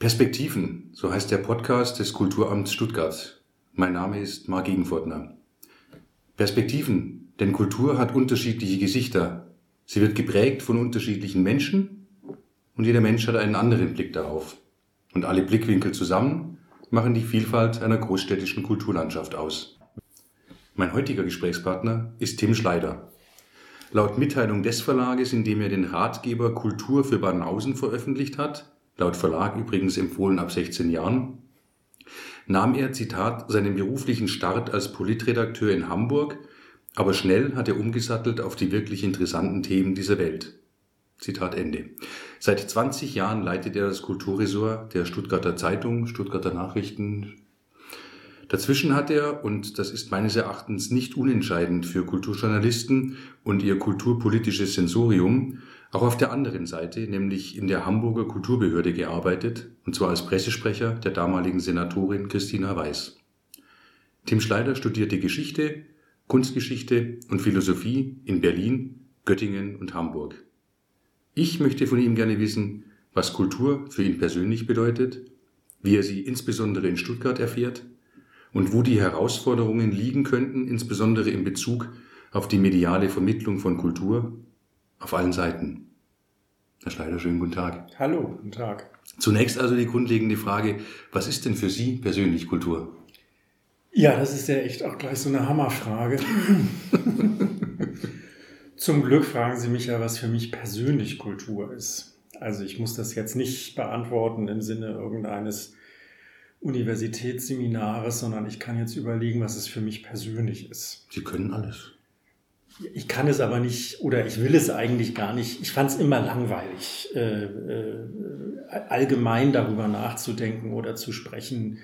Perspektiven, so heißt der Podcast des Kulturamts Stuttgart. Mein Name ist Marc Gegenfortner. Perspektiven, denn Kultur hat unterschiedliche Gesichter. Sie wird geprägt von unterschiedlichen Menschen und jeder Mensch hat einen anderen Blick darauf. Und alle Blickwinkel zusammen machen die Vielfalt einer großstädtischen Kulturlandschaft aus. Mein heutiger Gesprächspartner ist Tim Schleider. Laut Mitteilung des Verlages, in dem er den Ratgeber Kultur für Barnhausen veröffentlicht hat, laut Verlag übrigens empfohlen ab 16 Jahren, nahm er, Zitat, seinen beruflichen Start als Politredakteur in Hamburg, aber schnell hat er umgesattelt auf die wirklich interessanten Themen dieser Welt. Zitat Ende. Seit 20 Jahren leitet er das Kulturressort der Stuttgarter Zeitung, Stuttgarter Nachrichten. Dazwischen hat er, und das ist meines Erachtens nicht unentscheidend für Kulturjournalisten und ihr kulturpolitisches Sensorium, auch auf der anderen Seite, nämlich in der Hamburger Kulturbehörde gearbeitet, und zwar als Pressesprecher der damaligen Senatorin Christina Weiß. Tim Schleider studierte Geschichte, Kunstgeschichte und Philosophie in Berlin, Göttingen und Hamburg. Ich möchte von ihm gerne wissen, was Kultur für ihn persönlich bedeutet, wie er sie insbesondere in Stuttgart erfährt und wo die Herausforderungen liegen könnten, insbesondere in Bezug auf die mediale Vermittlung von Kultur auf allen Seiten. Herr Schleider, schönen guten Tag. Hallo, guten Tag. Zunächst also die grundlegende Frage, was ist denn für Sie persönlich Kultur? Ja, das ist ja echt auch gleich so eine Hammerfrage. Zum Glück fragen Sie mich ja, was für mich persönlich Kultur ist. Also ich muss das jetzt nicht beantworten im Sinne irgendeines Universitätsseminares, sondern ich kann jetzt überlegen, was es für mich persönlich ist. Sie können alles. Ich kann es aber nicht, oder ich will es eigentlich gar nicht. Ich fand es immer langweilig, allgemein darüber nachzudenken oder zu sprechen,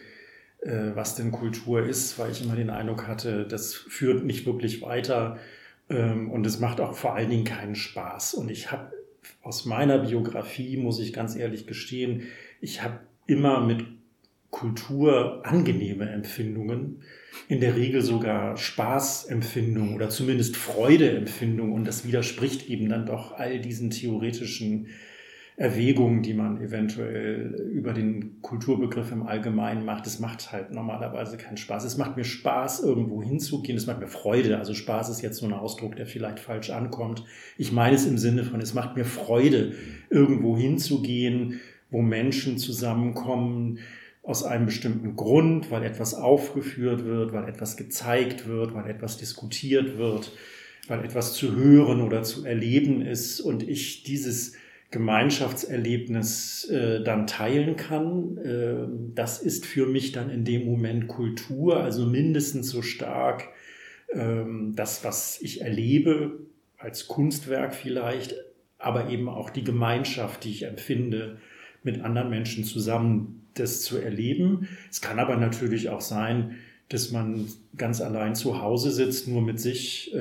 was denn Kultur ist, weil ich immer den Eindruck hatte, das führt nicht wirklich weiter. Und es macht auch vor allen Dingen keinen Spaß. Und ich habe aus meiner Biografie, muss ich ganz ehrlich gestehen, ich habe immer mit Kultur angenehme Empfindungen, in der Regel sogar Spaßempfindungen oder zumindest Freudeempfindungen. Und das widerspricht eben dann doch all diesen theoretischen Erwägungen, die man eventuell über den Kulturbegriff im Allgemeinen macht. Es macht halt normalerweise keinen Spaß. Es macht mir Spaß, irgendwo hinzugehen. Es macht mir Freude. Also Spaß ist jetzt so ein Ausdruck, der vielleicht falsch ankommt. Ich meine es im Sinne von, es macht mir Freude, irgendwo hinzugehen, wo Menschen zusammenkommen aus einem bestimmten Grund, weil etwas aufgeführt wird, weil etwas gezeigt wird, weil etwas diskutiert wird, weil etwas zu hören oder zu erleben ist und ich dieses Gemeinschaftserlebnis dann teilen kann. Das ist für mich dann in dem Moment Kultur, also mindestens so stark das, was ich erlebe, als Kunstwerk vielleicht, aber eben auch die Gemeinschaft, die ich empfinde, mit anderen Menschen zusammen das zu erleben. Es kann aber natürlich auch sein, dass man ganz allein zu Hause sitzt, nur mit sich,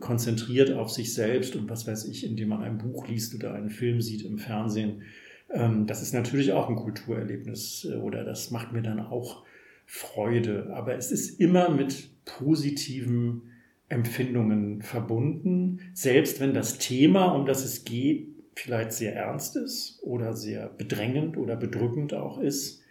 konzentriert auf sich selbst und was weiß ich, indem man ein Buch liest oder einen Film sieht im Fernsehen. Das ist natürlich auch ein Kulturerlebnis oder das macht mir dann auch Freude. Aber es ist immer mit positiven Empfindungen verbunden, selbst wenn das Thema, um das es geht, vielleicht sehr ernst ist oder sehr bedrängend oder bedrückend auch ist.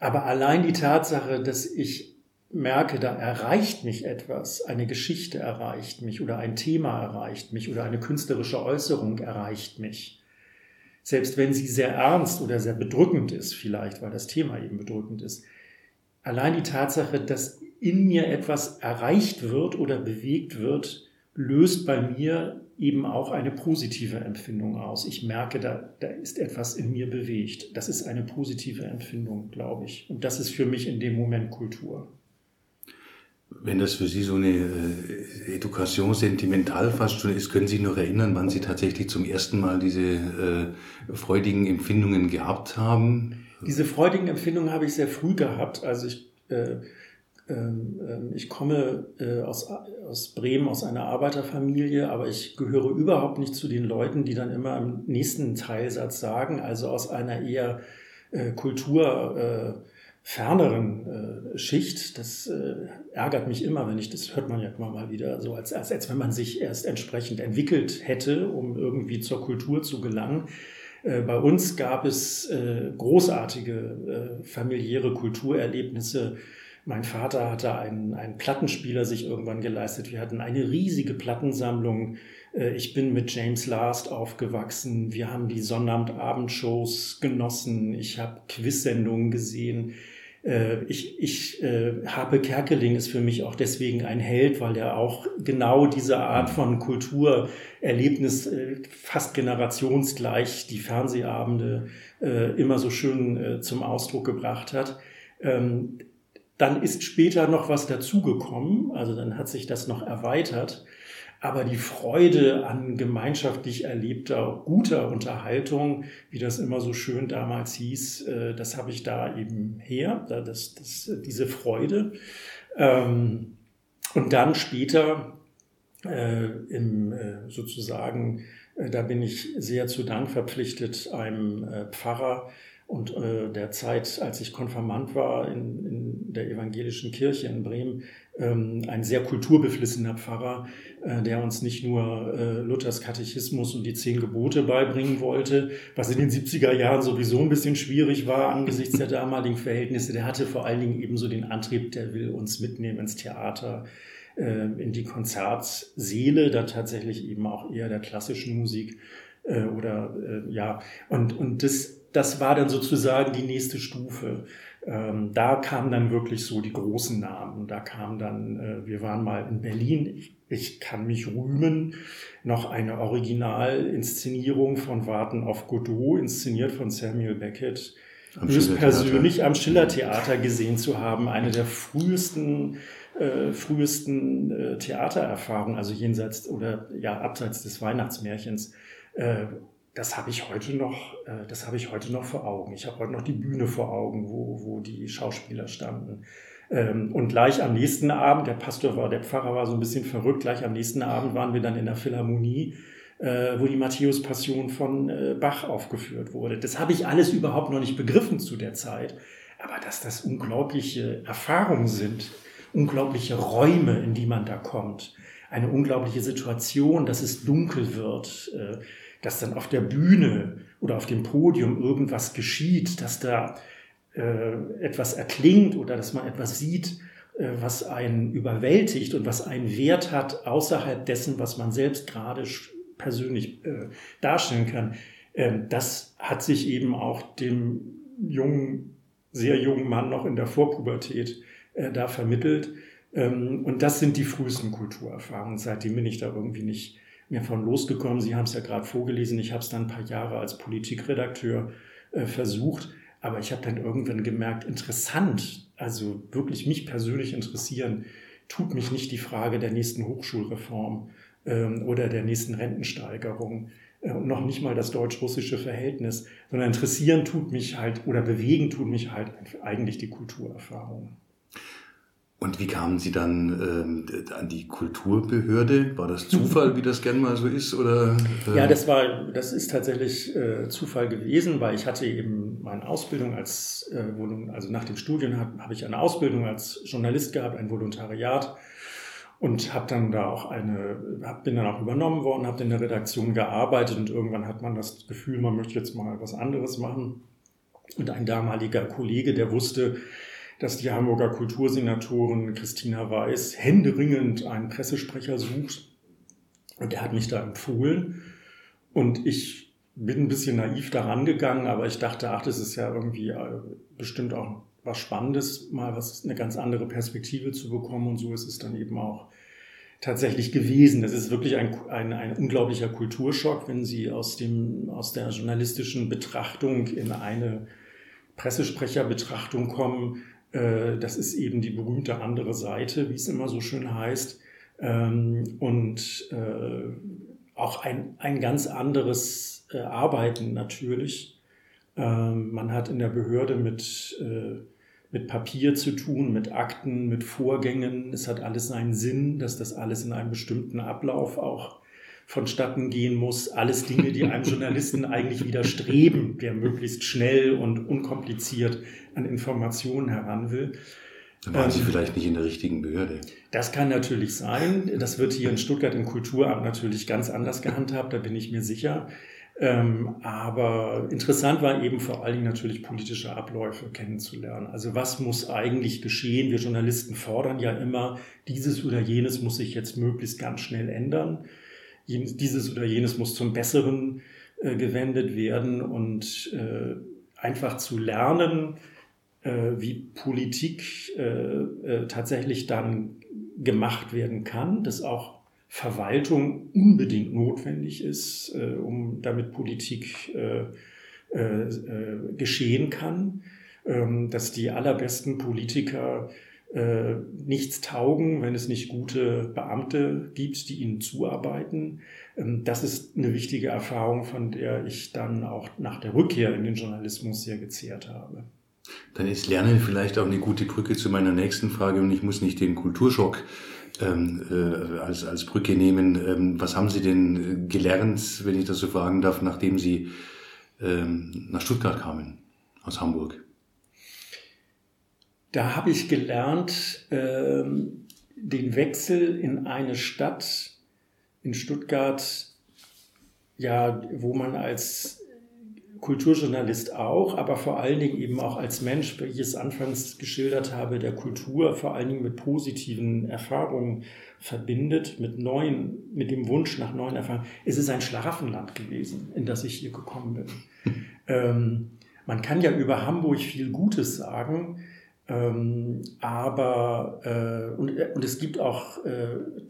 Aber allein die Tatsache, dass ich merke, da erreicht mich etwas, eine Geschichte erreicht mich oder ein Thema erreicht mich oder eine künstlerische Äußerung erreicht mich. Selbst wenn sie sehr ernst oder sehr bedrückend ist vielleicht, weil das Thema eben bedrückend ist. Allein die Tatsache, dass in mir etwas erreicht wird oder bewegt wird, löst bei mir eben auch eine positive Empfindung aus. Ich merke, da ist etwas in mir bewegt. Das ist eine positive Empfindung, glaube ich. Und das ist für mich in dem Moment Kultur. Wenn das für Sie so eine Education sentimental fast schon ist, können Sie sich noch erinnern, wann Sie tatsächlich zum ersten Mal diese freudigen Empfindungen gehabt haben? Diese freudigen Empfindungen habe ich sehr früh gehabt. Also ich komme aus Bremen, aus einer Arbeiterfamilie, aber ich gehöre überhaupt nicht zu den Leuten, die dann immer im nächsten Teilsatz sagen, also aus einer eher kulturferneren Schicht. Das ärgert mich immer, wenn ich, das hört man ja immer mal wieder, so als wenn man sich erst entsprechend entwickelt hätte, um irgendwie zur Kultur zu gelangen. Bei uns gab es großartige familiäre Kulturerlebnisse. Mein Vater hatte einen Plattenspieler sich irgendwann geleistet. Wir hatten eine riesige Plattensammlung. Ich bin mit James Last aufgewachsen. Wir haben die Sonnabend-Abendshows genossen. Ich habe Quiz-Sendungen gesehen. Hape Kerkeling ist für mich auch deswegen ein Held, weil er auch genau diese Art von Kulturerlebnis fast generationsgleich die Fernsehabende immer so schön zum Ausdruck gebracht hat. Dann ist später noch was dazugekommen, also dann hat sich das noch erweitert. Aber die Freude an gemeinschaftlich erlebter, guter Unterhaltung, wie das immer so schön damals hieß, das habe ich da eben her, diese Freude. Und dann später, sozusagen, da bin ich sehr zu Dank verpflichtet, einem Pfarrer und der Zeit, als ich Konfirmand war in der evangelischen Kirche in Bremen, ein sehr kulturbeflissener Pfarrer, der uns nicht nur Luthers Katechismus und die 10 Gebote beibringen wollte, was in den 70er Jahren sowieso ein bisschen schwierig war angesichts der damaligen Verhältnisse. Der hatte vor allen Dingen eben so den Antrieb, der will uns mitnehmen ins Theater, in die Konzertsäle, da tatsächlich eben auch eher der klassischen Musik und das war dann sozusagen die nächste Stufe. Da kamen dann wirklich so die großen Namen. Da kam dann, wir waren mal in Berlin, ich kann mich rühmen, noch eine Originalinszenierung von Warten auf Godot, inszeniert von Samuel Beckett, höchstpersönlich am Schiller-Theater gesehen zu haben. Eine der frühesten Theatererfahrungen, also jenseits oder ja abseits des Weihnachtsmärchens. Das habe ich heute noch vor Augen. Ich habe heute noch die Bühne vor Augen, wo die Schauspieler standen. Und gleich am nächsten Abend, der Pfarrer war so ein bisschen verrückt, gleich am nächsten Abend waren wir dann in der Philharmonie, wo die Matthäus-Passion von Bach aufgeführt wurde. Das habe ich alles überhaupt noch nicht begriffen zu der Zeit. Aber dass das unglaubliche Erfahrungen sind, unglaubliche Räume, in die man da kommt, eine unglaubliche Situation, dass es dunkel wird, dass dann auf der Bühne oder auf dem Podium irgendwas geschieht, dass da etwas erklingt oder dass man etwas sieht, was einen überwältigt und was einen Wert hat außerhalb dessen, was man selbst gerade persönlich darstellen kann. Das hat sich eben auch dem sehr jungen Mann noch in der Vorpubertät da vermittelt. Und das sind die frühesten Kulturerfahrungen. Seitdem bin ich da irgendwie nicht mir von losgekommen. Sie haben es ja gerade vorgelesen. Ich habe es dann ein paar Jahre als Politikredakteur versucht. Aber ich habe dann irgendwann gemerkt, interessant, also wirklich mich persönlich interessieren, tut mich nicht die Frage der nächsten Hochschulreform oder der nächsten Rentensteigerung und noch nicht mal das deutsch-russische Verhältnis, sondern interessieren tut mich halt oder bewegen tut mich halt eigentlich die Kulturerfahrung. Und wie kamen Sie dann an die Kulturbehörde? War das Zufall, wie das gerne mal so ist? Oder, Ja, das ist tatsächlich Zufall gewesen, weil ich hatte eben meine Ausbildung also nach dem Studium habe ich eine Ausbildung als Journalist gehabt, ein Volontariat und bin dann auch übernommen worden, habe in der Redaktion gearbeitet und irgendwann hat man das Gefühl, man möchte jetzt mal was anderes machen. Und ein damaliger Kollege, der wusste, dass die Hamburger Kultursenatorin Christina Weiß händeringend einen Pressesprecher sucht. Und der hat mich da empfohlen. Und ich bin ein bisschen naiv daran gegangen, aber ich dachte, das ist ja irgendwie bestimmt auch was Spannendes, mal eine ganz andere Perspektive zu bekommen. Und so ist es dann eben auch tatsächlich gewesen. Das ist wirklich ein unglaublicher Kulturschock, wenn Sie aus der journalistischen Betrachtung in eine Pressesprecherbetrachtung kommen. Das ist eben die berühmte andere Seite, wie es immer so schön heißt, und auch ein ganz anderes Arbeiten natürlich. Man hat in der Behörde mit Papier zu tun, mit Akten, mit Vorgängen. Es hat alles seinen Sinn, dass das alles in einem bestimmten Ablauf auch vonstatten gehen muss. Alles Dinge, die einem Journalisten eigentlich widerstreben, der möglichst schnell und unkompliziert an Informationen heran will. Dann waren Sie vielleicht nicht in der richtigen Behörde. Das kann natürlich sein. Das wird hier in Stuttgart im Kulturamt natürlich ganz anders gehandhabt, da bin ich mir sicher. Aber interessant war eben vor allen Dingen natürlich politische Abläufe kennenzulernen. Also was muss eigentlich geschehen? Wir Journalisten fordern ja immer, dieses oder jenes muss sich jetzt möglichst ganz schnell ändern. Dieses oder jenes muss zum Besseren gewendet werden. Und einfach zu lernen, wie Politik tatsächlich dann gemacht werden kann, dass auch Verwaltung unbedingt notwendig ist, um damit Politik geschehen kann, dass die allerbesten Politiker nichts taugen, wenn es nicht gute Beamte gibt, die ihnen zuarbeiten. Das ist eine wichtige Erfahrung, von der ich dann auch nach der Rückkehr in den Journalismus sehr gezehrt habe. Dann ist Lernen vielleicht auch eine gute Brücke zu meiner nächsten Frage und ich muss nicht den Kulturschock als Brücke nehmen. Was haben Sie denn gelernt, wenn ich das so fragen darf, nachdem Sie nach Stuttgart kamen, aus Hamburg? Da habe ich gelernt, den Wechsel in eine Stadt, in Stuttgart, ja, wo man als Kulturjournalist auch, aber vor allen Dingen eben auch als Mensch, wie ich es anfangs geschildert habe, der Kultur vor allen Dingen mit positiven Erfahrungen verbindet, mit dem Wunsch nach neuen Erfahrungen. Es ist ein Schlaraffenland gewesen, in das ich hier gekommen bin. Man kann ja über Hamburg viel Gutes sagen, aber es gibt auch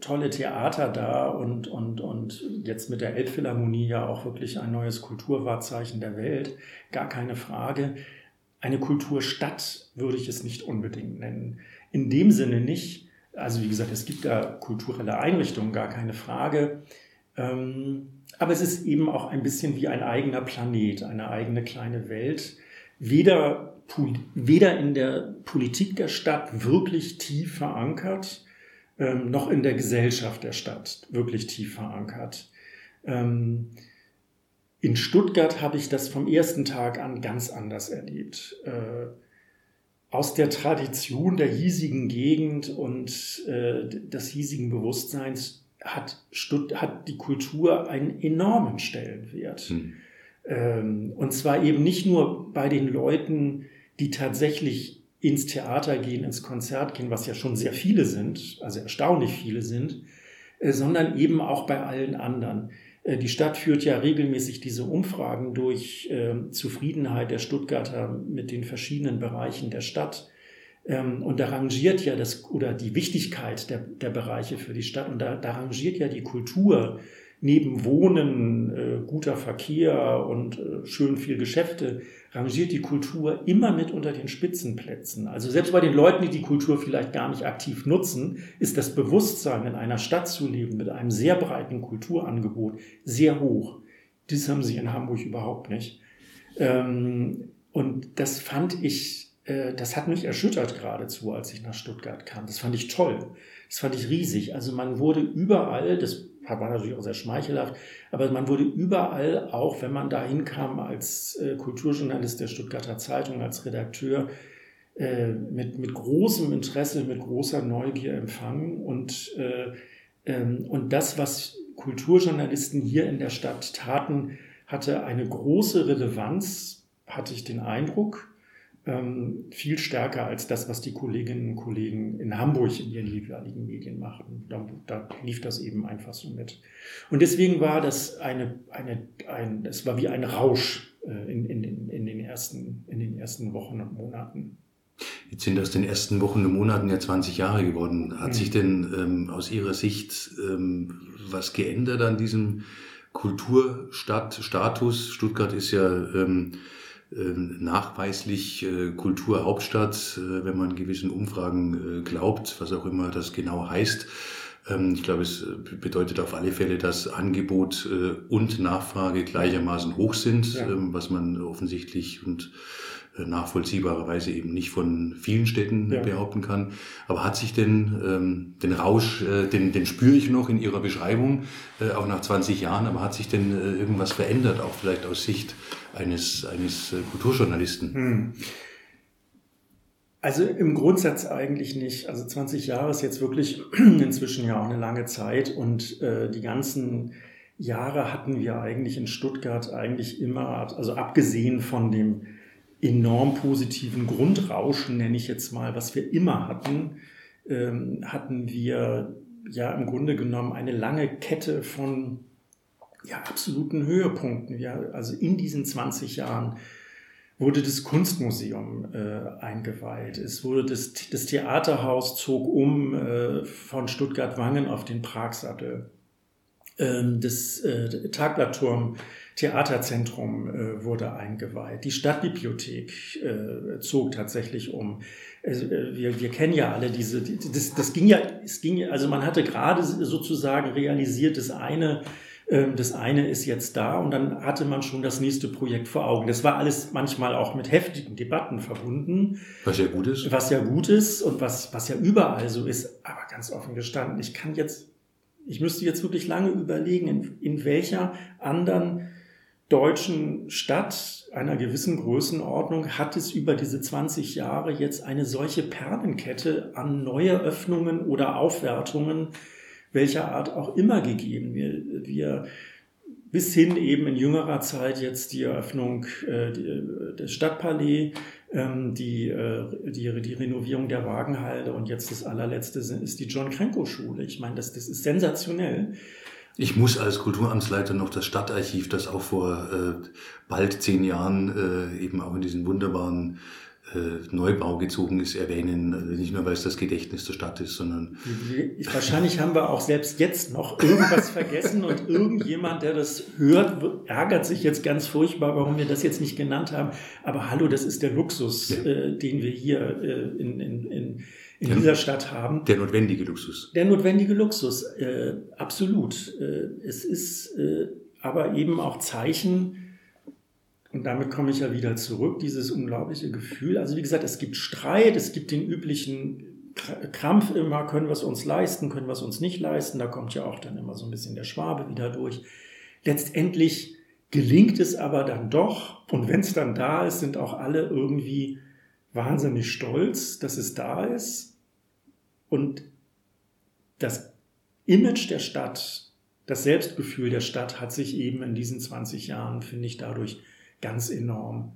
tolle Theater da und jetzt mit der Elbphilharmonie ja auch wirklich ein neues Kulturwahrzeichen der Welt, gar keine Frage. Eine Kulturstadt würde ich es nicht unbedingt nennen. In dem Sinne nicht, also wie gesagt, es gibt da kulturelle Einrichtungen, gar keine Frage. Aber es ist eben auch ein bisschen wie ein eigener Planet, eine eigene kleine Welt. Weder in der Politik der Stadt wirklich tief verankert, noch in der Gesellschaft der Stadt wirklich tief verankert. In Stuttgart habe ich das vom ersten Tag an ganz anders erlebt. Aus der Tradition der hiesigen Gegend und des hiesigen Bewusstseins hat die Kultur einen enormen Stellenwert. Und zwar eben nicht nur bei den Leuten, die tatsächlich ins Theater gehen, ins Konzert gehen, was ja schon sehr viele sind, also erstaunlich viele sind, sondern eben auch bei allen anderen. Die Stadt führt ja regelmäßig diese Umfragen durch Zufriedenheit der Stuttgarter mit den verschiedenen Bereichen der Stadt. Und da rangiert ja die Wichtigkeit der Bereiche für die Stadt und da rangiert ja die Kultur neben Wohnen, guter Verkehr und schön viel Geschäfte, rangiert die Kultur immer mit unter den Spitzenplätzen. Also selbst bei den Leuten, die die Kultur vielleicht gar nicht aktiv nutzen, ist das Bewusstsein, in einer Stadt zu leben, mit einem sehr breiten Kulturangebot, sehr hoch. Das haben sie in Hamburg überhaupt nicht. Und das fand ich, das hat mich erschüttert geradezu, als ich nach Stuttgart kam. Das fand ich toll. Das fand ich riesig. Also man wurde überall, das war natürlich auch sehr schmeichelhaft, aber man wurde überall, auch wenn man da hinkam als Kulturjournalist der Stuttgarter Zeitung, als Redakteur, mit großem Interesse, mit großer Neugier empfangen. Und das, was Kulturjournalisten hier in der Stadt taten, hatte eine große Relevanz, hatte ich den Eindruck, viel stärker als das, was die Kolleginnen und Kollegen in Hamburg in ihren jeweiligen Medien machten. Da lief das eben einfach so mit. Und deswegen war das es war wie ein Rausch in den ersten Wochen und Monaten. Jetzt sind aus den ersten Wochen und Monaten ja 20 Jahre geworden. Hat sich denn aus Ihrer Sicht was geändert an diesem Kulturstadtstatus? Stuttgart ist ja nachweislich Kulturhauptstadt, wenn man gewissen Umfragen glaubt, was auch immer das genau heißt. Ich glaube, es bedeutet auf alle Fälle, dass Angebot und Nachfrage gleichermaßen hoch sind, ja, was man offensichtlich und nachvollziehbarerweise eben nicht von vielen Städten behaupten kann. Aber hat sich denn den Rausch, den spüre ich noch in Ihrer Beschreibung, auch nach 20 Jahren, aber hat sich denn irgendwas verändert, auch vielleicht aus Sicht eines Kulturjournalisten? Also im Grundsatz eigentlich nicht. Also 20 Jahre ist jetzt wirklich inzwischen ja auch eine lange Zeit und die ganzen Jahre hatten wir eigentlich in Stuttgart eigentlich immer, also abgesehen von dem enorm positiven Grundrauschen, nenne ich jetzt mal, was wir immer hatten, hatten wir ja im Grunde genommen eine lange Kette von ja, absoluten Höhepunkten. Ja, also in diesen 20 Jahren wurde das Kunstmuseum eingeweiht. Es wurde das Theaterhaus zog um von Stuttgart-Wangen auf den Pragsattel. Das Tagblatturm Theaterzentrum wurde eingeweiht. Die Stadtbibliothek zog tatsächlich um. Wir kennen ja alle diese, es ging, also man hatte gerade sozusagen realisiert, das eine ist jetzt da und dann hatte man schon das nächste Projekt vor Augen. Das war alles manchmal auch mit heftigen Debatten verbunden. Was ja gut ist. Was ja gut ist und was ja überall so ist. Aber ganz offen gestanden, ich müsste jetzt wirklich lange überlegen, in welcher anderen deutschen Stadt einer gewissen Größenordnung hat es über diese 20 Jahre jetzt eine solche Perlenkette an neue Öffnungen oder Aufwertungen welcher Art auch immer gegeben. Wir bis hin eben in jüngerer Zeit jetzt die Eröffnung des Stadtpalais, die Renovierung der Wagenhalde und jetzt das allerletzte ist die John-Cranko-Schule. Ich meine, das ist sensationell. Ich muss als Kulturamtsleiter noch das Stadtarchiv, das auch vor bald 10 Jahren eben auch in diesen wunderbaren Neubau gezogen ist, erwähnen, nicht nur, weil es das Gedächtnis der Stadt ist, sondern... Wahrscheinlich haben wir auch selbst jetzt noch irgendwas vergessen und irgendjemand, der das hört, ärgert sich jetzt ganz furchtbar, warum wir das jetzt nicht genannt haben. Aber hallo, das ist der Luxus, ja, den wir hier in dieser Stadt haben. Der notwendige Luxus. Der notwendige Luxus, absolut. Es ist aber eben auch Zeichen... Und damit komme ich ja wieder zurück, dieses unglaubliche Gefühl. Also wie gesagt, es gibt Streit, es gibt den üblichen Krampf immer, können wir es uns leisten, können wir es uns nicht leisten. Da kommt ja auch dann immer so ein bisschen der Schwabe wieder durch. Letztendlich gelingt es aber dann doch. Und wenn es dann da ist, sind auch alle irgendwie wahnsinnig stolz, dass es da ist. Und das Image der Stadt, das Selbstgefühl der Stadt hat sich eben in diesen 20 Jahren, finde ich, dadurch ganz enorm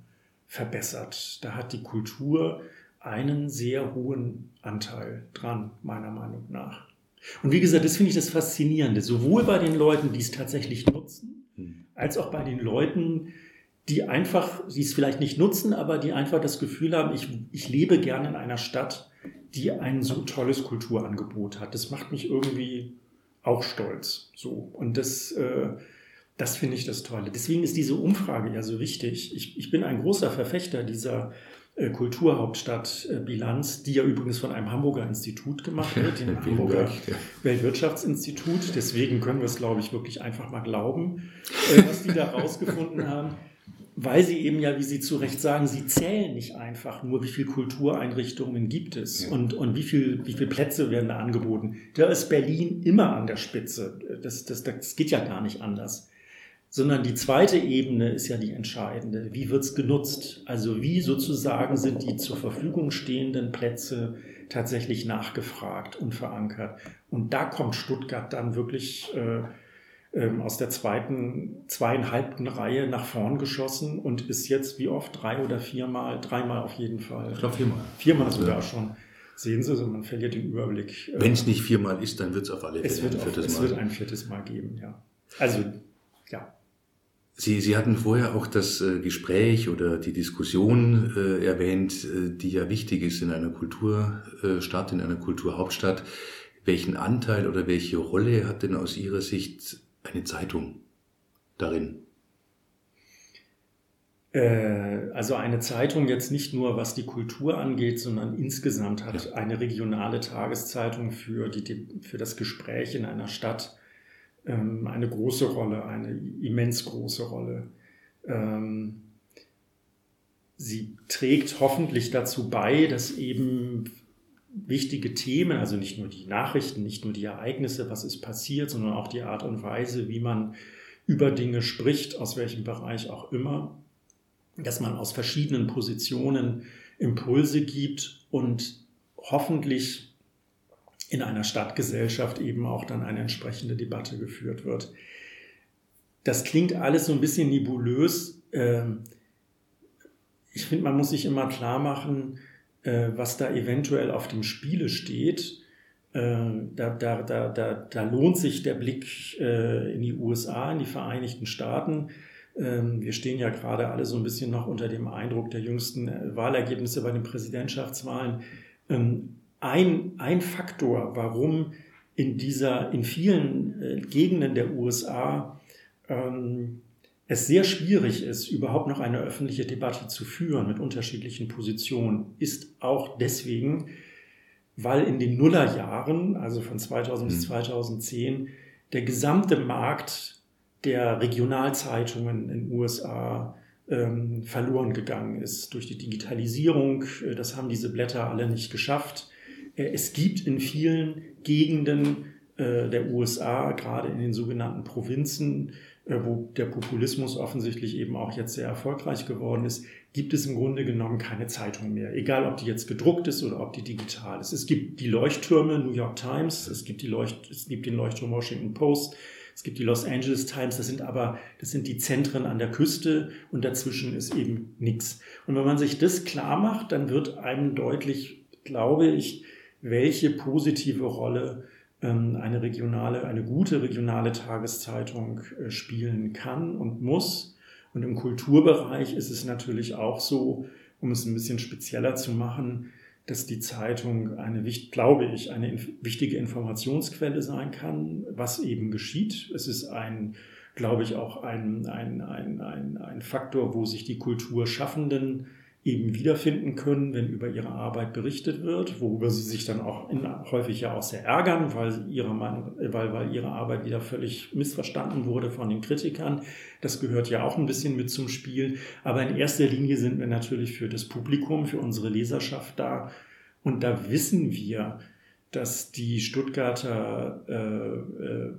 verbessert. Da hat die Kultur einen sehr hohen Anteil dran, meiner Meinung nach. Und wie gesagt, das finde ich das Faszinierende, sowohl bei den Leuten, die es tatsächlich nutzen, als auch bei den Leuten, die es vielleicht nicht nutzen, aber die einfach das Gefühl haben, ich lebe gerne in einer Stadt, die ein so tolles Kulturangebot hat. Das macht mich irgendwie auch stolz. So. Und das finde ich das Tolle. Deswegen ist diese Umfrage ja so wichtig. Ich bin ein großer Verfechter dieser Kulturhauptstadt-Bilanz, die ja übrigens von einem Hamburger Institut gemacht wird, dem Hamburger Weltwirtschaftsinstitut. Deswegen können wir es, glaube ich, wirklich einfach mal glauben, was die da rausgefunden haben. Weil sie eben ja, wie Sie zu Recht sagen, sie zählen nicht einfach nur, wie viele Kultureinrichtungen gibt es und wie viel Plätze werden da angeboten. Da ist Berlin immer an der Spitze. Das geht ja gar nicht anders. Sondern die zweite Ebene ist ja die entscheidende. Wie wird's genutzt? Also wie sozusagen sind die zur Verfügung stehenden Plätze tatsächlich nachgefragt und verankert? Und da kommt Stuttgart dann wirklich aus der zweieinhalbten Reihe nach vorn geschossen und ist jetzt wie oft 3- oder 4-mal, 3-mal auf jeden Fall. Ich glaube 4-mal. 4-mal sogar schon. Sehen Sie, man verliert den Überblick. Wenn es nicht 4-mal ist, dann wird es auf alle Fälle ein viertes Mal geben, ja. Also, ja. Sie hatten vorher auch das Gespräch oder die Diskussion erwähnt, die ja wichtig ist in einer Kulturstadt, in einer Kulturhauptstadt. Welchen Anteil oder welche Rolle hat denn aus Ihrer Sicht eine Zeitung darin? Also eine Zeitung jetzt nicht nur, was die Kultur angeht, sondern insgesamt hat eine regionale Tageszeitung für das Gespräch in einer Stadt eine große Rolle, eine immens große Rolle. Sie trägt hoffentlich dazu bei, dass eben wichtige Themen, also nicht nur die Nachrichten, nicht nur die Ereignisse, was ist passiert, sondern auch die Art und Weise, wie man über Dinge spricht, aus welchem Bereich auch immer, dass man aus verschiedenen Positionen Impulse gibt und hoffentlich in einer Stadtgesellschaft eben auch dann eine entsprechende Debatte geführt wird. das klingt alles so ein bisschen nebulös. Ich finde, man muss sich immer klar machen, was da eventuell auf dem Spiele steht. Da lohnt sich der Blick in die USA, in die Vereinigten Staaten. Wir stehen ja gerade alle so ein bisschen noch unter dem Eindruck der jüngsten Wahlergebnisse bei den Präsidentschaftswahlen. Ein Faktor, warum in vielen Gegenden der USA es sehr schwierig ist, überhaupt noch eine öffentliche Debatte zu führen mit unterschiedlichen Positionen, ist auch deswegen, weil in den Nullerjahren, also von 2000 bis 2010, der gesamte Markt der Regionalzeitungen in den USA verloren gegangen ist. Durch die Digitalisierung, das haben diese Blätter alle nicht geschafft. Es gibt in vielen Gegenden der USA, gerade in den sogenannten Provinzen, wo der Populismus offensichtlich eben auch jetzt sehr erfolgreich geworden ist, gibt es im Grunde genommen keine Zeitung mehr. Egal, ob die jetzt gedruckt ist oder ob die digital ist. Es gibt die Leuchttürme New York Times, es gibt den Leuchtturm Washington Post, es gibt die Los Angeles Times, das sind die Zentren an der Küste und dazwischen ist eben nichts. Und wenn man sich das klar macht, dann wird einem deutlich, glaube ich, welche positive Rolle eine gute regionale Tageszeitung spielen kann und muss. Und im Kulturbereich ist es natürlich auch so, um es ein bisschen spezieller zu machen, dass die Zeitung eine wichtige Informationsquelle sein kann, was eben geschieht. Es ist ein Faktor, wo sich die Kulturschaffenden eben wiederfinden können, wenn über ihre Arbeit berichtet wird, worüber sie sich dann auch häufig ja auch sehr ärgern, weil ihre Arbeit wieder völlig missverstanden wurde von den Kritikern. Das gehört ja auch ein bisschen mit zum Spiel. Aber in erster Linie sind wir natürlich für das Publikum, für unsere Leserschaft da. Und da wissen wir, dass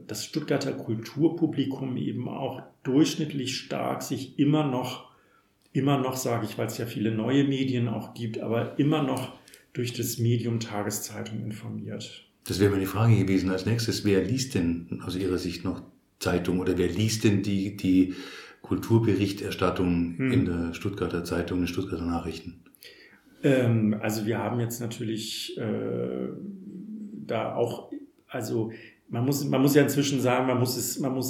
das Stuttgarter Kulturpublikum eben auch durchschnittlich stark sich immer noch sage ich, weil es ja viele neue Medien auch gibt, aber immer noch durch das Medium Tageszeitung informiert. Das wäre meine Frage gewesen als nächstes. Wer liest denn aus Ihrer Sicht noch Zeitung oder wer liest denn die Kulturberichterstattung in der Stuttgarter Zeitung, in den Stuttgarter Nachrichten? Also wir haben jetzt natürlich da auch, also man muss ja inzwischen sagen, man muss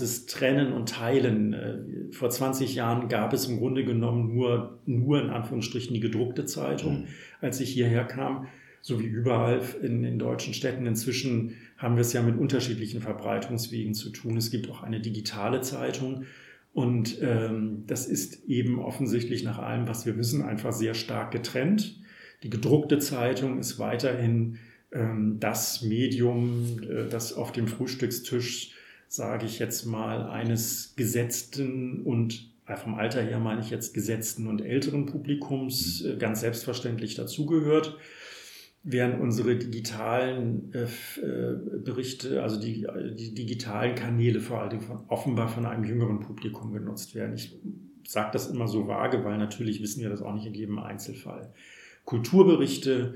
es trennen und teilen. Vor 20 Jahren gab es im Grunde genommen nur in Anführungsstrichen die gedruckte Zeitung, als ich hierher kam, so wie überall in den deutschen Städten. Inzwischen haben wir es ja mit unterschiedlichen Verbreitungswegen zu tun. Es gibt auch eine digitale Zeitung und das ist eben offensichtlich nach allem, was wir wissen, einfach sehr stark getrennt. Die gedruckte Zeitung ist weiterhin das Medium, das auf dem Frühstückstisch, sage ich jetzt mal, eines gesetzten und vom Alter her meine ich jetzt gesetzten und älteren Publikums ganz selbstverständlich dazugehört, während unsere digitalen Berichte, also die digitalen Kanäle vor allem offenbar von einem jüngeren Publikum genutzt werden. Ich sage das immer so vage, weil natürlich wissen wir das auch nicht in jedem Einzelfall. Kulturberichte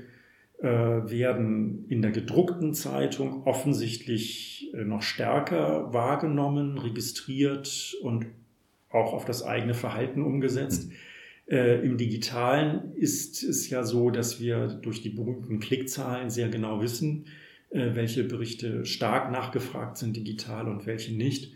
werden in der gedruckten Zeitung offensichtlich noch stärker wahrgenommen, registriert und auch auf das eigene Verhalten umgesetzt. Im Digitalen ist es ja so, dass wir durch die berühmten Klickzahlen sehr genau wissen, welche Berichte stark nachgefragt sind digital und welche nicht.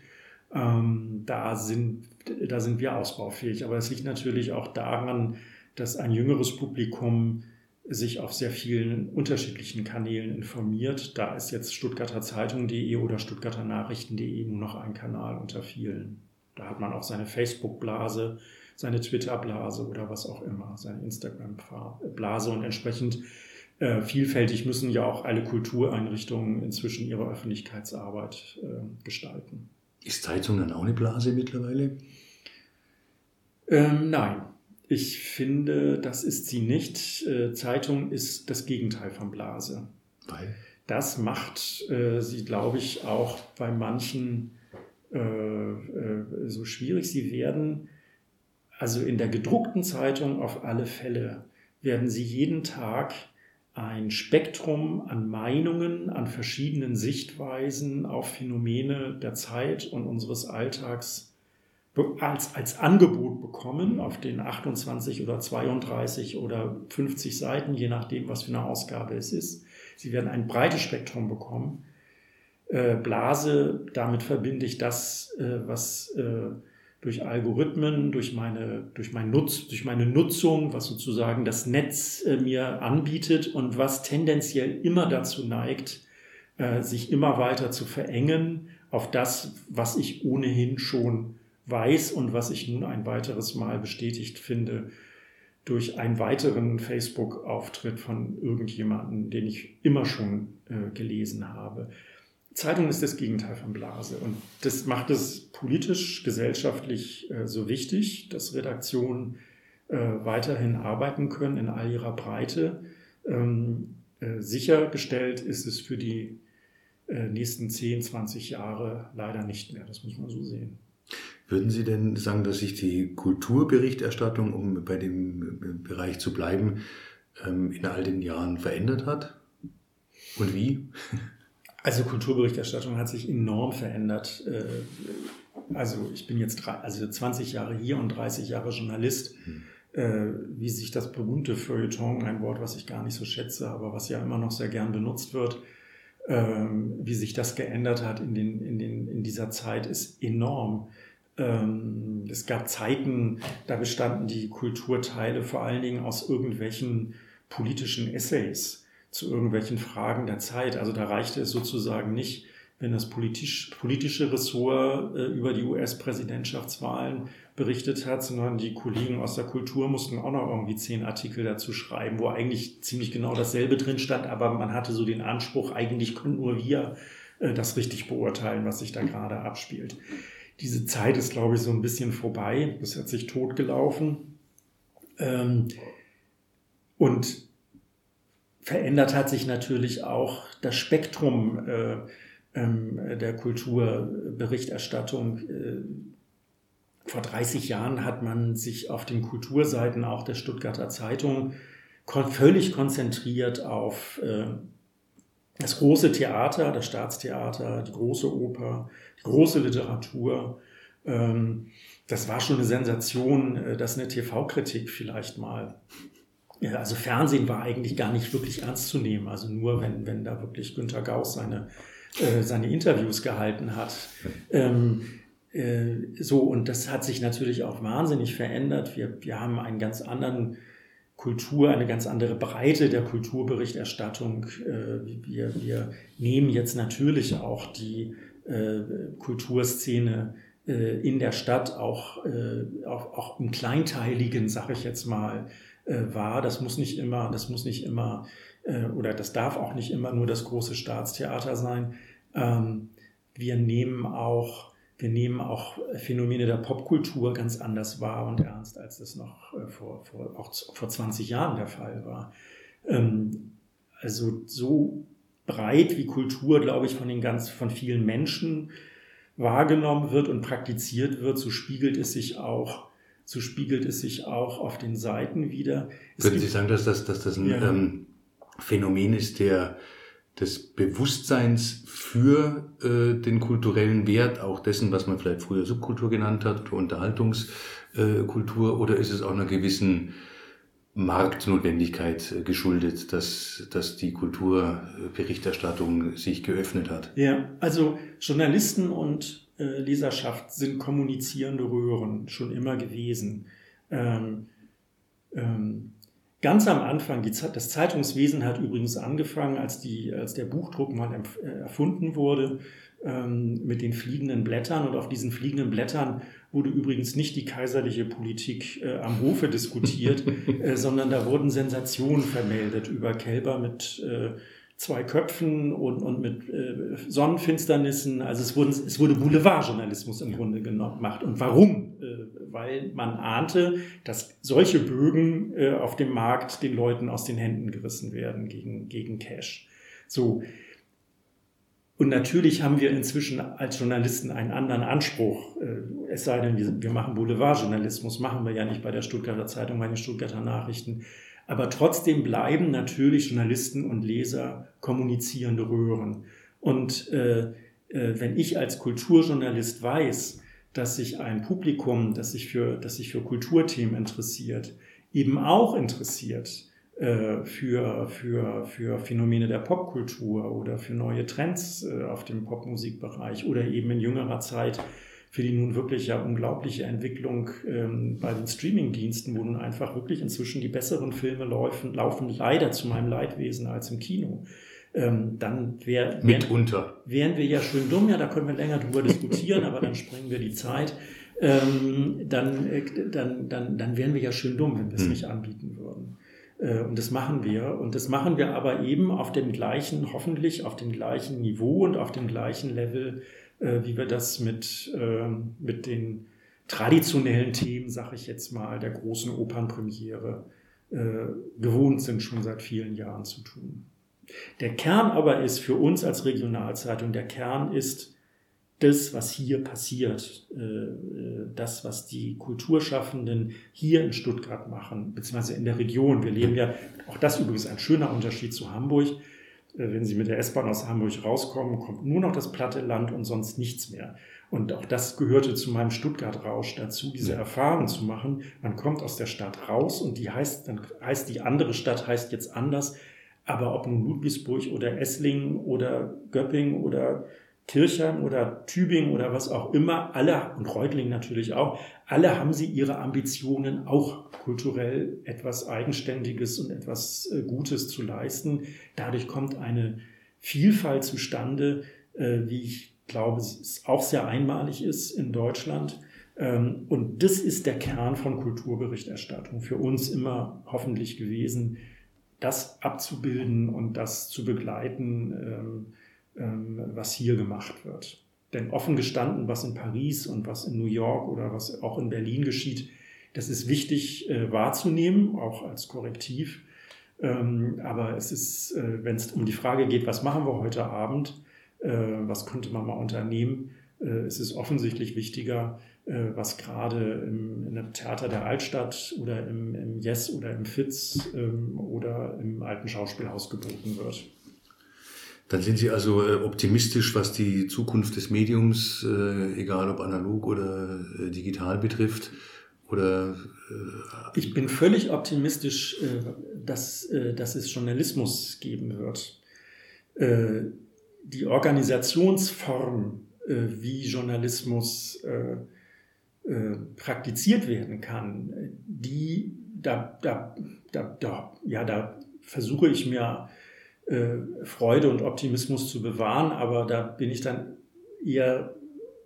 Da sind wir ausbaufähig. Aber es liegt natürlich auch daran, dass ein jüngeres Publikum sich auf sehr vielen unterschiedlichen Kanälen informiert. Da ist jetzt stuttgarterzeitung.de oder stuttgarternachrichten.de nur noch ein Kanal unter vielen. Da hat man auch seine Facebook-Blase, seine Twitter-Blase oder was auch immer, seine Instagram-Blase. Und entsprechend vielfältig müssen ja auch alle Kultureinrichtungen inzwischen ihre Öffentlichkeitsarbeit gestalten. Ist Zeitung dann auch eine Blase mittlerweile? Nein. Ich finde, das ist sie nicht. Zeitung ist das Gegenteil von Blase. Weil? Das macht sie, glaube ich, auch bei manchen so schwierig. Sie werden, also in der gedruckten Zeitung auf alle Fälle, werden sie jeden Tag ein Spektrum an Meinungen, an verschiedenen Sichtweisen auf Phänomene der Zeit und unseres Alltags als Angebot bekommen, auf den 28 oder 32 oder 50 Seiten, je nachdem, was für eine Ausgabe es ist. Sie werden ein breites Spektrum bekommen. Blase, damit verbinde ich das, was durch Algorithmen, durch meine Nutzung, was sozusagen das Netz mir anbietet und was tendenziell immer dazu neigt, sich immer weiter zu verengen auf das, was ich ohnehin schon weiß und was ich nun ein weiteres Mal bestätigt finde durch einen weiteren Facebook-Auftritt von irgendjemandem, den ich immer schon gelesen habe. Zeitung ist das Gegenteil von Blase und das macht es politisch, gesellschaftlich so wichtig, dass Redaktionen weiterhin arbeiten können in all ihrer Breite. Sichergestellt ist es für die nächsten 10, 20 Jahre leider nicht mehr, das muss man so sehen. Würden Sie denn sagen, dass sich die Kulturberichterstattung, um bei dem Bereich zu bleiben, in all den Jahren verändert hat? Und wie? Also Kulturberichterstattung hat sich enorm verändert. Also ich bin jetzt 20 Jahre hier und 30 Jahre Journalist. Wie sich das berühmte Feuilleton, ein Wort, was ich gar nicht so schätze, aber was ja immer noch sehr gern benutzt wird, wie sich das geändert hat in dieser Zeit, ist enorm. Es gab Zeiten, da bestanden die Kulturteile vor allen Dingen aus irgendwelchen politischen Essays zu irgendwelchen Fragen der Zeit. Also da reichte es sozusagen nicht, wenn das politische Ressort über die US-Präsidentschaftswahlen berichtet hat, sondern die Kollegen aus der Kultur mussten auch noch irgendwie 10 Artikel dazu schreiben, wo eigentlich ziemlich genau dasselbe drin stand, aber man hatte so den Anspruch, eigentlich können nur wir das richtig beurteilen, was sich da gerade abspielt. Diese Zeit ist, glaube ich, so ein bisschen vorbei. Das hat sich totgelaufen. Und verändert hat sich natürlich auch das Spektrum der Kulturberichterstattung. Vor 30 Jahren hat man sich auf den Kulturseiten auch der Stuttgarter Zeitung völlig konzentriert auf das große Theater, das Staatstheater, die große Oper, die große Literatur. Das war schon eine Sensation, dass eine TV-Kritik vielleicht mal... Also Fernsehen war eigentlich gar nicht wirklich ernst zu nehmen. Also nur, wenn da wirklich Günter Gauss seine Interviews gehalten hat. Und das hat sich natürlich auch wahnsinnig verändert. Wir haben einen ganz anderen Kultur, eine ganz andere Breite der Kulturberichterstattung. Wir nehmen jetzt natürlich auch die Kulturszene in der Stadt, auch im Kleinteiligen, sage ich jetzt mal, war. Das muss nicht immer, oder das darf auch nicht immer nur das große Staatstheater sein. Wir nehmen auch Phänomene der Popkultur ganz anders wahr und ernst, als das noch vor 20 Jahren der Fall war. Also so breit wie Kultur, glaube ich, von vielen Menschen wahrgenommen wird und praktiziert wird, so spiegelt es sich auch auf den Seiten wieder. Würden Sie sagen, dass das ein Phänomen ist des Bewusstseins für den kulturellen Wert, auch dessen, was man vielleicht früher Subkultur genannt hat oder Unterhaltungskultur, oder ist es auch einer gewissen Marktnotwendigkeit geschuldet, dass die Kulturberichterstattung sich geöffnet hat? Ja, also Journalisten und Leserschaft sind kommunizierende Röhren, schon immer gewesen. Ganz am Anfang, das Zeitungswesen hat übrigens angefangen, als der Buchdruck mal erfunden wurde, mit den fliegenden Blättern. Und auf diesen fliegenden Blättern wurde übrigens nicht die kaiserliche Politik am Hofe diskutiert, sondern da wurden Sensationen vermeldet über Kälber mit 2 Köpfen und mit Sonnenfinsternissen. Also es wurde Boulevardjournalismus im Grunde gemacht. Und warum? Weil man ahnte, dass solche Bögen auf dem Markt den Leuten aus den Händen gerissen werden gegen Cash. So. Und natürlich haben wir inzwischen als Journalisten einen anderen Anspruch. Es sei denn, wir machen Boulevardjournalismus, machen wir ja nicht bei der Stuttgarter Zeitung, bei den Stuttgarter Nachrichten. Aber trotzdem bleiben natürlich Journalisten und Leser kommunizierende Röhren. Und wenn ich als Kulturjournalist weiß, dass sich ein Publikum, das sich für Kulturthemen interessiert, eben auch interessiert für Phänomene der Popkultur oder für neue Trends auf dem Popmusikbereich oder eben in jüngerer Zeit für die nun wirklich ja unglaubliche Entwicklung bei den Streamingdiensten, wo nun einfach wirklich inzwischen die besseren Filme laufen leider zu meinem Leidwesen als im Kino. Dann wären wir ja schön dumm, ja, da können wir länger drüber diskutieren, aber dann sprengen wir die Zeit. Dann wären wir ja schön dumm, wenn wir es nicht anbieten würden. Und das machen wir. Und das machen wir aber eben auf dem gleichen, hoffentlich auf dem gleichen Niveau und auf dem gleichen Level, wie wir das mit den traditionellen Themen, sage ich jetzt mal, der großen Opernpremiere gewohnt sind, schon seit vielen Jahren zu tun. Der Kern aber ist für uns als Regionalzeitung, der Kern ist das, was hier passiert, das, was die Kulturschaffenden hier in Stuttgart machen, beziehungsweise in der Region. Wir leben ja, auch das übrigens ein schöner Unterschied zu Hamburg. Wenn Sie mit der S-Bahn aus Hamburg rauskommen, kommt nur noch das platte Land und sonst nichts mehr. Und auch das gehörte zu meinem Stuttgart-Rausch dazu, diese Erfahrung zu machen. Man kommt aus der Stadt raus und dann heißt die andere Stadt heißt jetzt anders. Aber ob nun Ludwigsburg oder Esslingen oder Göppingen oder Kirchheim oder Tübingen oder was auch immer, alle, und Reutlingen natürlich auch, alle haben sie ihre Ambitionen, auch kulturell etwas Eigenständiges und etwas Gutes zu leisten. Dadurch kommt eine Vielfalt zustande, wie ich glaube, es auch sehr einmalig ist in Deutschland. Und das ist der Kern von Kulturberichterstattung für uns immer hoffentlich gewesen, das abzubilden und das zu begleiten, was hier gemacht wird. Denn offen gestanden, was in Paris und was in New York oder was auch in Berlin geschieht, das ist wichtig wahrzunehmen, auch als Korrektiv. Aber es ist, wenn es um die Frage geht, was machen wir heute Abend, was könnte man mal unternehmen, es ist offensichtlich wichtiger, was gerade in dem Theater der Altstadt oder im Jess oder im Fitz oder im alten Schauspielhaus geboten wird. Dann sind Sie also optimistisch, was die Zukunft des Mediums, egal ob analog oder digital betrifft? Oder ich bin völlig optimistisch, dass es Journalismus geben wird. Die Organisationsform, wie Journalismus praktiziert werden kann, da versuche ich mir Freude und Optimismus zu bewahren, aber da bin ich dann eher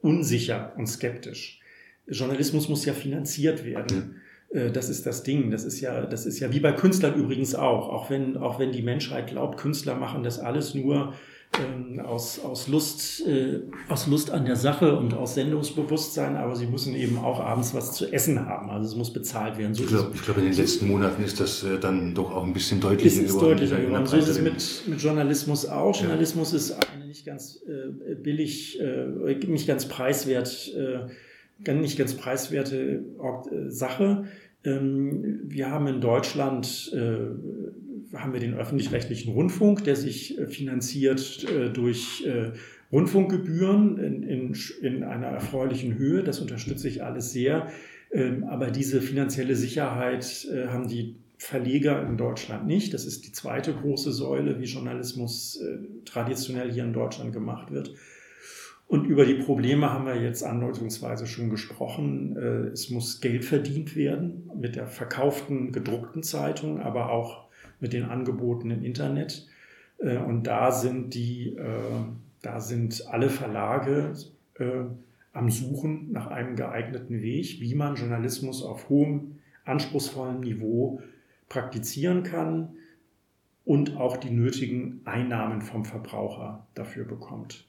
unsicher und skeptisch. Journalismus muss ja finanziert werden. Das ist das Ding. Das ist ja wie bei Künstlern übrigens auch. Auch wenn die Menschheit glaubt, Künstler machen das alles nur aus Lust an der Sache und aus Sendungsbewusstsein, aber sie müssen eben auch abends was zu essen haben. Also es muss bezahlt werden. So ich glaube, in den letzten Monaten ist das dann doch auch ein bisschen deutlicher geworden. So ist es mit Journalismus auch. Ja. Journalismus ist eine nicht ganz billig, nicht ganz preiswerte Sache. Wir haben in Deutschland den öffentlich-rechtlichen Rundfunk, der sich finanziert durch Rundfunkgebühren in einer erfreulichen Höhe. Das unterstütze ich alles sehr. Aber diese finanzielle Sicherheit haben die Verleger in Deutschland nicht. Das ist die zweite große Säule, wie Journalismus traditionell hier in Deutschland gemacht wird. Und über die Probleme haben wir jetzt andeutungsweise schon gesprochen. Es muss Geld verdient werden mit der verkauften gedruckten Zeitung, aber auch mit den Angeboten im Internet. Und da sind alle Verlage am Suchen nach einem geeigneten Weg, wie man Journalismus auf hohem, anspruchsvollem Niveau praktizieren kann und auch die nötigen Einnahmen vom Verbraucher dafür bekommt.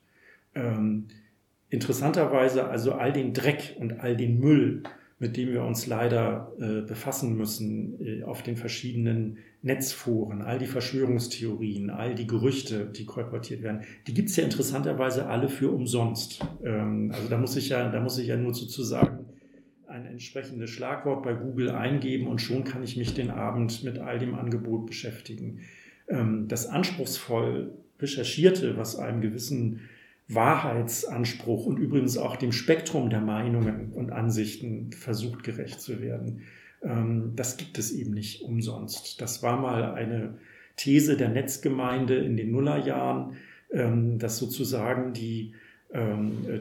Interessanterweise also all den Dreck und all den Müll, mit dem wir uns leider befassen müssen auf den verschiedenen Netzforen, all die Verschwörungstheorien, all die Gerüchte, die kolportiert werden, die gibt es ja interessanterweise alle für umsonst. Also da muss ich ja nur sozusagen ein entsprechendes Schlagwort bei Google eingeben und schon kann ich mich den Abend mit all dem Angebot beschäftigen. Das anspruchsvoll Recherchierte, was einem gewissen Wahrheitsanspruch und übrigens auch dem Spektrum der Meinungen und Ansichten versucht, gerecht zu werden. Das gibt es eben nicht umsonst. Das war mal eine These der Netzgemeinde in den Nullerjahren, dass sozusagen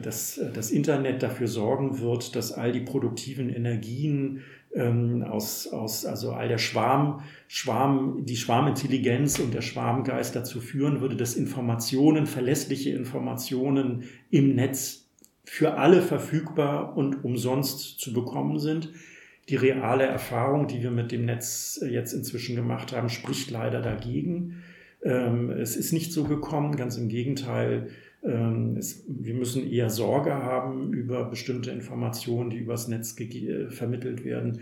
das Internet dafür sorgen wird, dass all die produktiven Energien also all der die Schwarmintelligenz und der Schwarmgeist dazu führen würde, dass verlässliche Informationen im Netz für alle verfügbar und umsonst zu bekommen sind. Die reale Erfahrung, die wir mit dem Netz jetzt inzwischen gemacht haben, spricht leider dagegen. Es ist nicht so gekommen, ganz im Gegenteil. Wir müssen eher Sorge haben über bestimmte Informationen, die übers Netz vermittelt werden.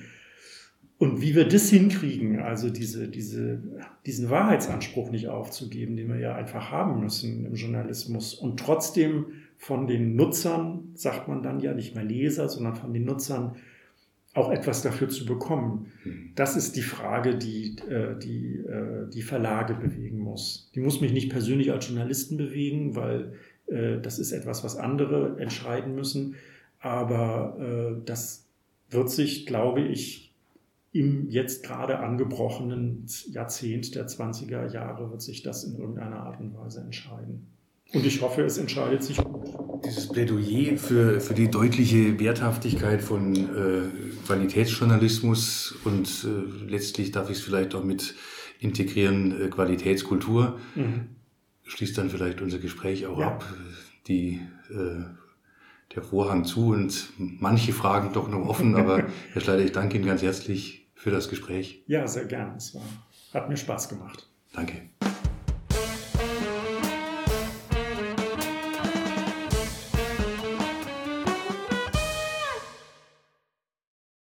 Und wie wir das hinkriegen, also diesen Wahrheitsanspruch nicht aufzugeben, den wir ja einfach haben müssen im Journalismus und trotzdem von den Nutzern, sagt man dann ja nicht mehr Leser, sondern von den Nutzern auch etwas dafür zu bekommen. Das ist die Frage, die Verlage bewegen muss. Die muss mich nicht persönlich als Journalisten bewegen, weil das ist etwas, was andere entscheiden müssen. Aber das wird sich, glaube ich, im jetzt gerade angebrochenen Jahrzehnt der 20er Jahre wird sich das in irgendeiner Art und Weise entscheiden. Und ich hoffe, es entscheidet sich gut. Dieses Plädoyer für die deutliche Werthaftigkeit von Qualitätsjournalismus und letztlich darf ich es vielleicht auch mit integrieren, Qualitätskultur, schließt dann vielleicht unser Gespräch auch ab, der Vorhang zu und manche Fragen doch noch offen, aber Herr Schleider, ich danke Ihnen ganz herzlich für das Gespräch. Ja, sehr gern. Hat mir Spaß gemacht. Danke.